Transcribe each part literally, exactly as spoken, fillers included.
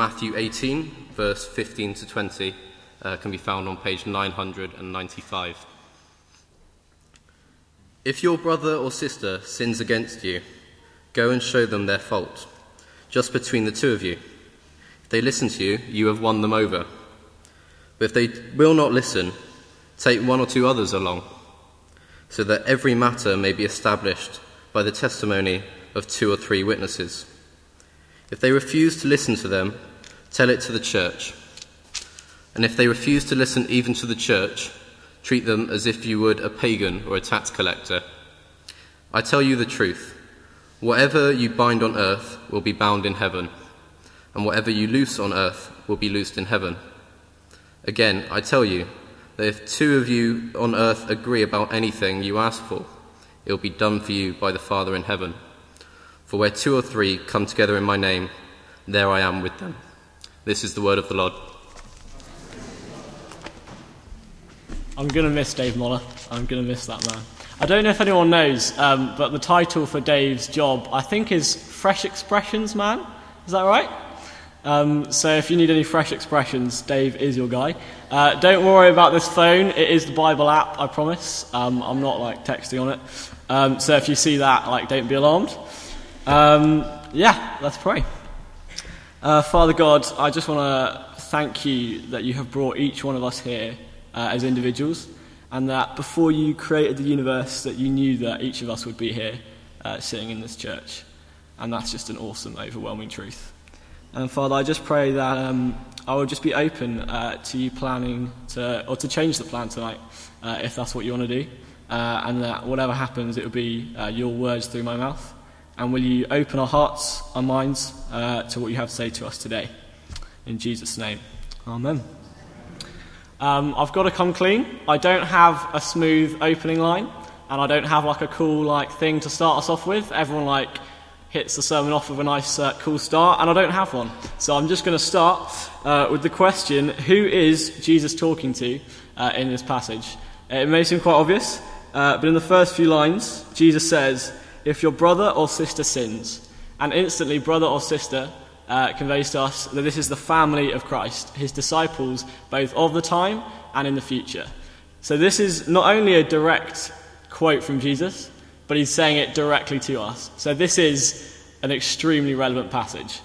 Matthew eighteen, verse fifteen to twenty, uh, can be found on page nine hundred ninety-five. If your brother or sister sins against you, go and show them their fault, just between the two of you. If they listen to you, you have won them over. But if they will not listen, take one or two others along, so that every matter may be established by the testimony of two or three witnesses. If they refuse to listen to them, tell it to the church. And if they refuse to listen even to the church, treat them as if you would a pagan or a tax collector. I tell you the truth, whatever you bind on earth will be bound in heaven, and whatever you loose on earth will be loosed in heaven. Again, I tell you, that if two of you on earth agree about anything you ask for, it will be done for you by the Father in heaven. For where two or three come together in my name, there I am with them. This is the word of the Lord. I'm going to miss Dave Moller. I'm going to miss that man. I don't know if anyone knows, um, but the title for Dave's job, I think, is Fresh Expressions Man. Is that right? Um, so if you need any fresh expressions, Dave is your guy. Uh, don't worry about this phone. It is the Bible app, I promise. Um, I'm not, like, texting on it. Um, so if you see that, like, don't be alarmed. Um, yeah, let's pray. Uh, Father God, I just want to thank you that you have brought each one of us here uh, as individuals, and that before you created the universe, that you knew that each of us would be here uh, sitting in this church. And that's just an awesome, overwhelming truth. And Father, I just pray that um, I will just be open uh, to you planning to, or to change the plan tonight, uh, if that's what you want to do, uh, and that whatever happens, it will be uh, your words through my mouth. And will you open our hearts, our minds, uh, to what you have to say to us today? In Jesus' name, amen. Um, I've got to come clean. I don't have a smooth opening line, and I don't have like a cool like thing to start us off with. Everyone like hits the sermon off with a nice uh, cool start, and I don't have one. So I'm just going to start uh, with the question, who is Jesus talking to uh, in this passage? It may seem quite obvious, uh, but in the first few lines, Jesus says, if your brother or sister sins, and instantly brother or sister uh, conveys to us that this is the family of Christ, his disciples, both of the time and in the future. So this is not only a direct quote from Jesus, but he's saying it directly to us. So this is an extremely relevant passage.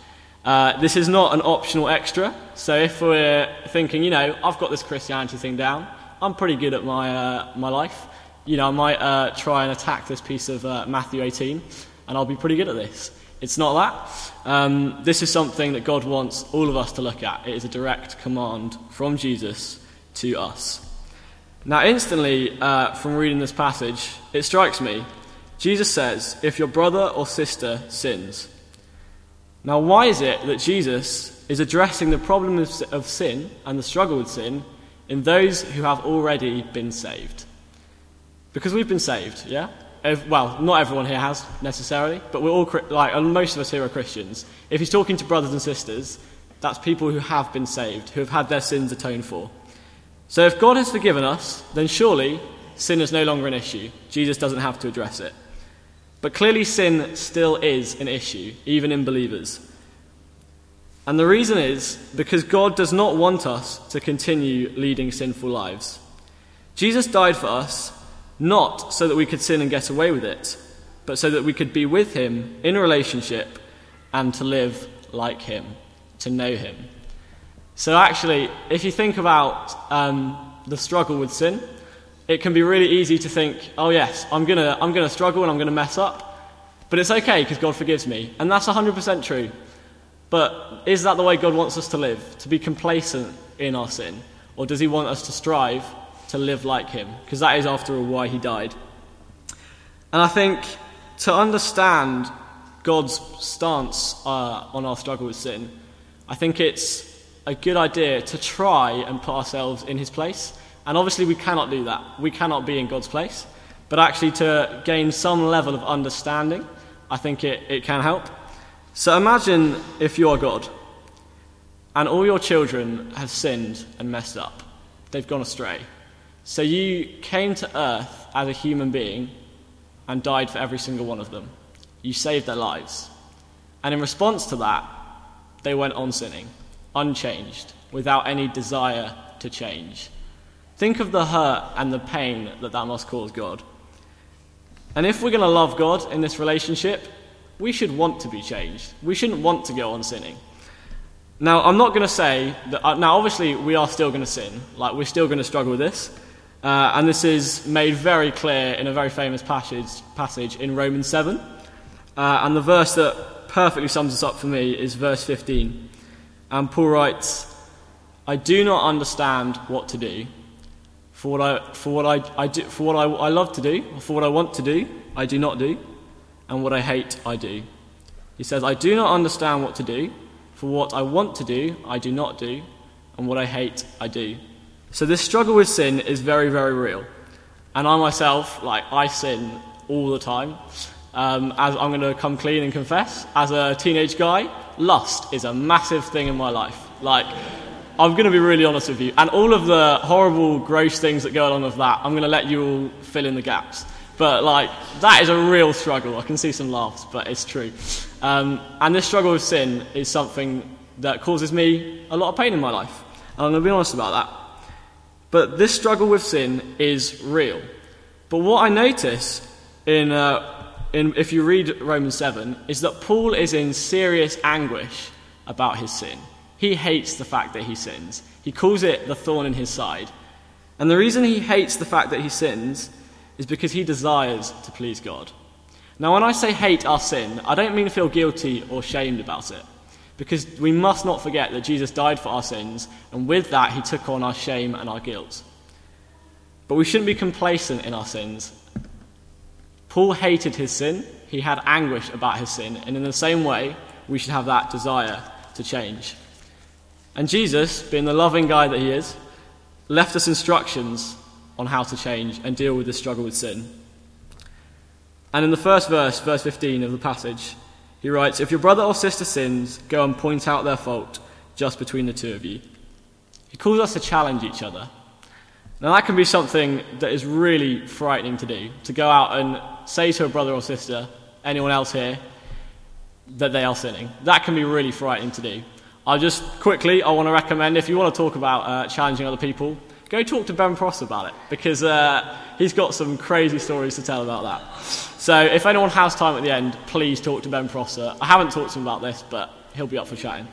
Uh, this is not an optional extra. So if we're thinking, you know, I've got this Christianity thing down, I'm pretty good at my uh, my life, you know, I might uh, try and attack this piece of uh, Matthew eighteen, and I'll be pretty good at this. It's not that. Um, this is something that God wants all of us to look at. It is a direct command from Jesus to us. Now, instantly, uh, from reading this passage, it strikes me, Jesus says, if your brother or sister sins. Now, why is it that Jesus is addressing the problem of sin and the struggle with sin in those who have already been saved? Because we've been saved, yeah? If, well, not everyone here has, necessarily, but we're all, like, most of us here are Christians. If he's talking to brothers and sisters, that's people who have been saved, who have had their sins atoned for. So if God has forgiven us, then surely sin is no longer an issue. Jesus doesn't have to address it. But clearly sin still is an issue, even in believers. And the reason is because God does not want us to continue leading sinful lives. Jesus died for us, not so that we could sin and get away with it, but so that we could be with him in a relationship and to live like him, to know him. So actually, if you think about um, the struggle with sin, it can be really easy to think, oh yes, I'm going to I'm gonna struggle and I'm going to mess up, but it's okay because God forgives me. And that's one hundred percent true. But is that the way God wants us to live, to be complacent in our sin? Or does he want us to strive to live like him? Because that is, after all, why he died. And I think to understand God's stance uh, on our struggle with sin, I think it's a good idea to try and put ourselves in his place. And obviously we cannot do that. We cannot be in God's place. But actually to gain some level of understanding, I think it, it can help. So imagine if you're God and all your children have sinned and messed up. They've gone astray. So you came to earth as a human being and died for every single one of them. You saved their lives. And in response to that, they went on sinning. unchanged, without any desire to change. Think of the hurt and the pain that that must cause God. And if we're going to love God in this relationship, we should want to be changed. We shouldn't want to go on sinning. Now, I'm not going to say that... Uh, now, obviously, we are still going to sin. Like, we're still going to struggle with this. Uh, and this is made very clear in a very famous passage, passage in Romans seven. Uh, and the verse that perfectly sums this up for me is verse fifteen. And Paul writes, "I do not understand what to do. For what I for what I, I do for what I, I love to do, or for what I want to do, I do not do, and what I hate, I do." He says, "I do not understand what to do, for what I want to do, I do not do, and what I hate, I do." So this struggle with sin is very, very real. And I myself, like, I sin all the time. Um, as I'm going to come clean and confess, as a teenage guy, lust is a massive thing in my life. Like, I'm going to be really honest with you. And all of the horrible, gross things that go along with that, I'm going to let you all fill in the gaps. But, like, that is a real struggle. I can see some laughs, but it's true. Um, and this struggle with sin is something that causes me a lot of pain in my life. And I'm going to be honest about that. But this struggle with sin is real. But what I notice in, uh, in if you read Romans seven, is that Paul is in serious anguish about his sin. He hates the fact that he sins. He calls it the thorn in his side. And the reason he hates the fact that he sins is because he desires to please God. Now, when I say hate our sin, I don't mean feel guilty or shamed about it, because we must not forget that Jesus died for our sins, and with that he took on our shame and our guilt. But we shouldn't be complacent in our sins. Paul hated his sin, he had anguish about his sin, and in the same way, we should have that desire to change. And Jesus, being the loving guy that he is, left us instructions on how to change and deal with the struggle with sin. And in the first verse, verse fifteen of the passage, he writes, "If your brother or sister sins, go and point out their fault just between the two of you." He calls us to challenge each other. Now that can be something that is really frightening to do, to go out and say to a brother or sister, anyone else here, that they are sinning. That can be really frightening to do. I just quickly, I want to recommend, if you want to talk about uh, challenging other people, go talk to Ben Prosser about it, because uh, he's got some crazy stories to tell about that. So if anyone has time at the end, please talk to Ben Prosser. I haven't talked to him about this, but he'll be up for chatting.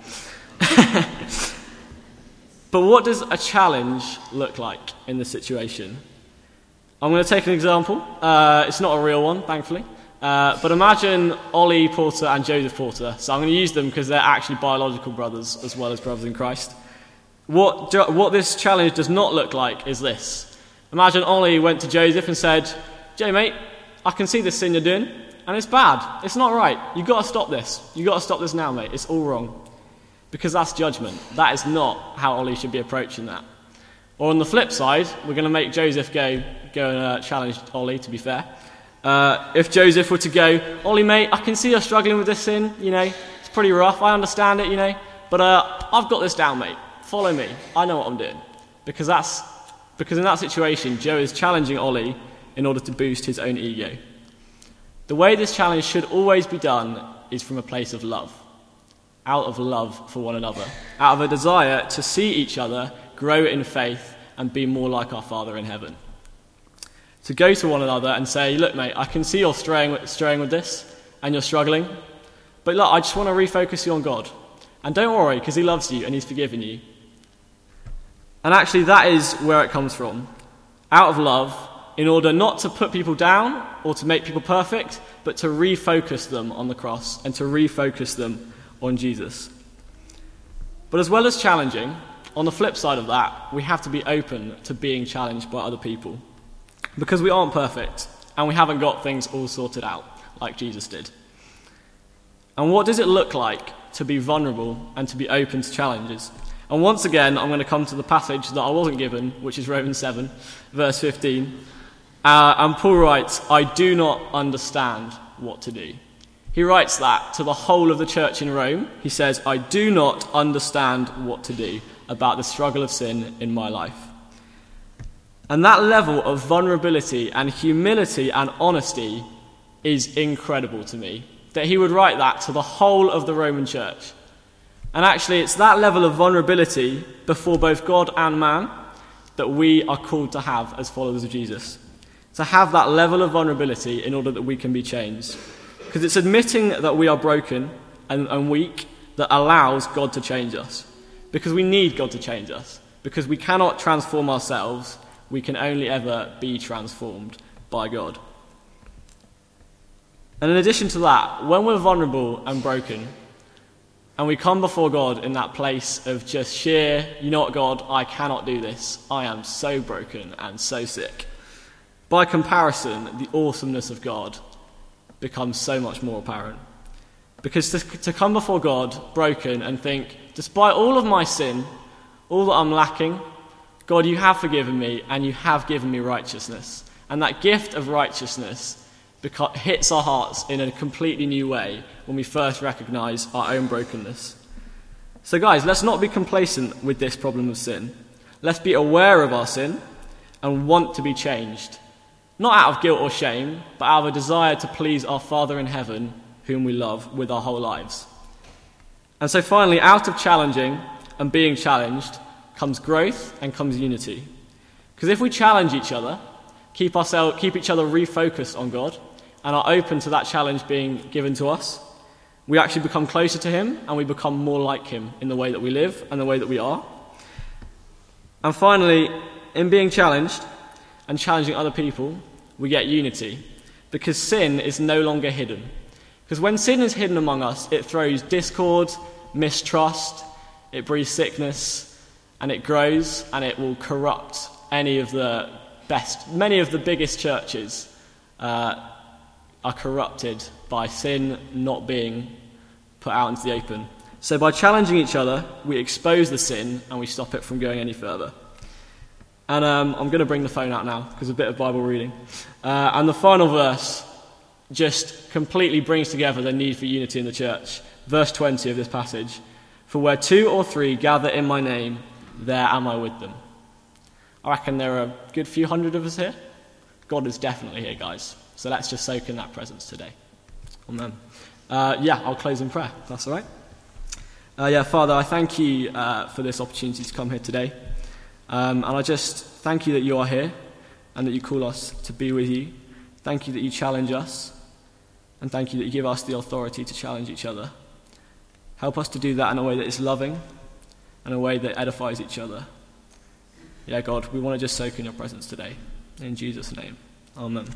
But what does a challenge look like in this situation? I'm going to take an example. Uh, it's not a real one, thankfully. Uh, but imagine Ollie Porter and Joseph Porter. So I'm going to use them because they're actually biological brothers as well as brothers in Christ. What, do, what this challenge does not look like is this. Imagine Ollie went to Joseph and said, "Jay, mate, I can see this sin you're doing, and it's bad. It's not right. You've got to stop this. You've got to stop this now, mate. It's all wrong." Because that's judgment. That is not how Ollie should be approaching that. Or on the flip side, we're going to make Joseph go, go and uh, challenge Ollie, to be fair. Uh, if Joseph were to go, "Ollie, mate, I can see you're struggling with this sin, you know, it's pretty rough, I understand it, you know, but uh, I've got this down, mate, follow me, I know what I'm doing." Because that's because in that situation, Joe is challenging Ollie in order to boost his own ego. The way this challenge should always be done is from a place of love, out of love for one another, out of a desire to see each other grow in faith and be more like our Father in heaven. To go to one another and say, "Look, mate, I can see you're straying with, straying with this, and you're struggling, but look, I just want to refocus you on God. And don't worry, because he loves you and he's forgiven you." And actually, that is where it comes from. Out of love, in order not to put people down or to make people perfect, but to refocus them on the cross and to refocus them on Jesus. But as well as challenging, on the flip side of that, we have to be open to being challenged by other people. Because we aren't perfect, and we haven't got things all sorted out, like Jesus did. And what does it look like to be vulnerable and to be open to challenges? And once again, I'm going to come to the passage that I wasn't given, which is Romans seven, verse fifteen. Uh, and Paul writes, "I do not understand what to do." He writes that to the whole of the church in Rome. He says, "I do not understand what to do about the struggle of sin in my life." And that level of vulnerability and humility and honesty is incredible to me, that he would write that to the whole of the Roman church. And actually, it's that level of vulnerability before both God and man that we are called to have as followers of Jesus. To have that level of vulnerability in order that we can be changed. Because it's admitting that we are broken and, and weak that allows God to change us. Because we need God to change us. Because we cannot transform ourselves, we can only ever be transformed by God. And in addition to that, when we're vulnerable and broken, and we come before God in that place of just sheer, you know what, God, I cannot do this. I am so broken and so sick. By comparison, the awesomeness of God becomes so much more apparent. Because to, to come before God broken and think, despite all of my sin, all that I'm lacking, God, you have forgiven me and you have given me righteousness. And that gift of righteousness Because hits our hearts in a completely new way when we first recognise our own brokenness. So guys, let's not be complacent with this problem of sin. Let's be aware of our sin and want to be changed. Not out of guilt or shame, but out of a desire to please our Father in heaven, whom we love with our whole lives. And so finally, out of challenging and being challenged comes growth and comes unity. Because if we challenge each other, keep ourselves, keep each other refocused on God, and are open to that challenge being given to us, we actually become closer to him and we become more like him in the way that we live and the way that we are. And finally, in being challenged and challenging other people, we get unity, because sin is no longer hidden. Because when sin is hidden among us, it throws discord, mistrust, it breeds sickness, and it grows, and it will corrupt any of the best. Many of the biggest churches uh, are corrupted by sin not being put out into the open. So by challenging each other, we expose the sin and we stop it from going any further. And um, I'm going to bring the phone out now because a bit of Bible reading. Uh, and the final verse just completely brings together the need for unity in the church. Verse twenty of this passage. For where two or three gather in my name, there am I with them. I reckon there are a good few hundred of us here. God is definitely here, guys. So let's just soak in that presence today. Amen. Uh, yeah, I'll close in prayer. That's all right. Uh, yeah, Father, I thank you uh, for this opportunity to come here today. Um, and I just thank you that you are here and that you call us to be with you. Thank you that you challenge us. And thank you that you give us the authority to challenge each other. Help us to do that in a way that is loving and a way that edifies each other. Yeah, God, we want to just soak in your presence today. In Jesus' name, amen.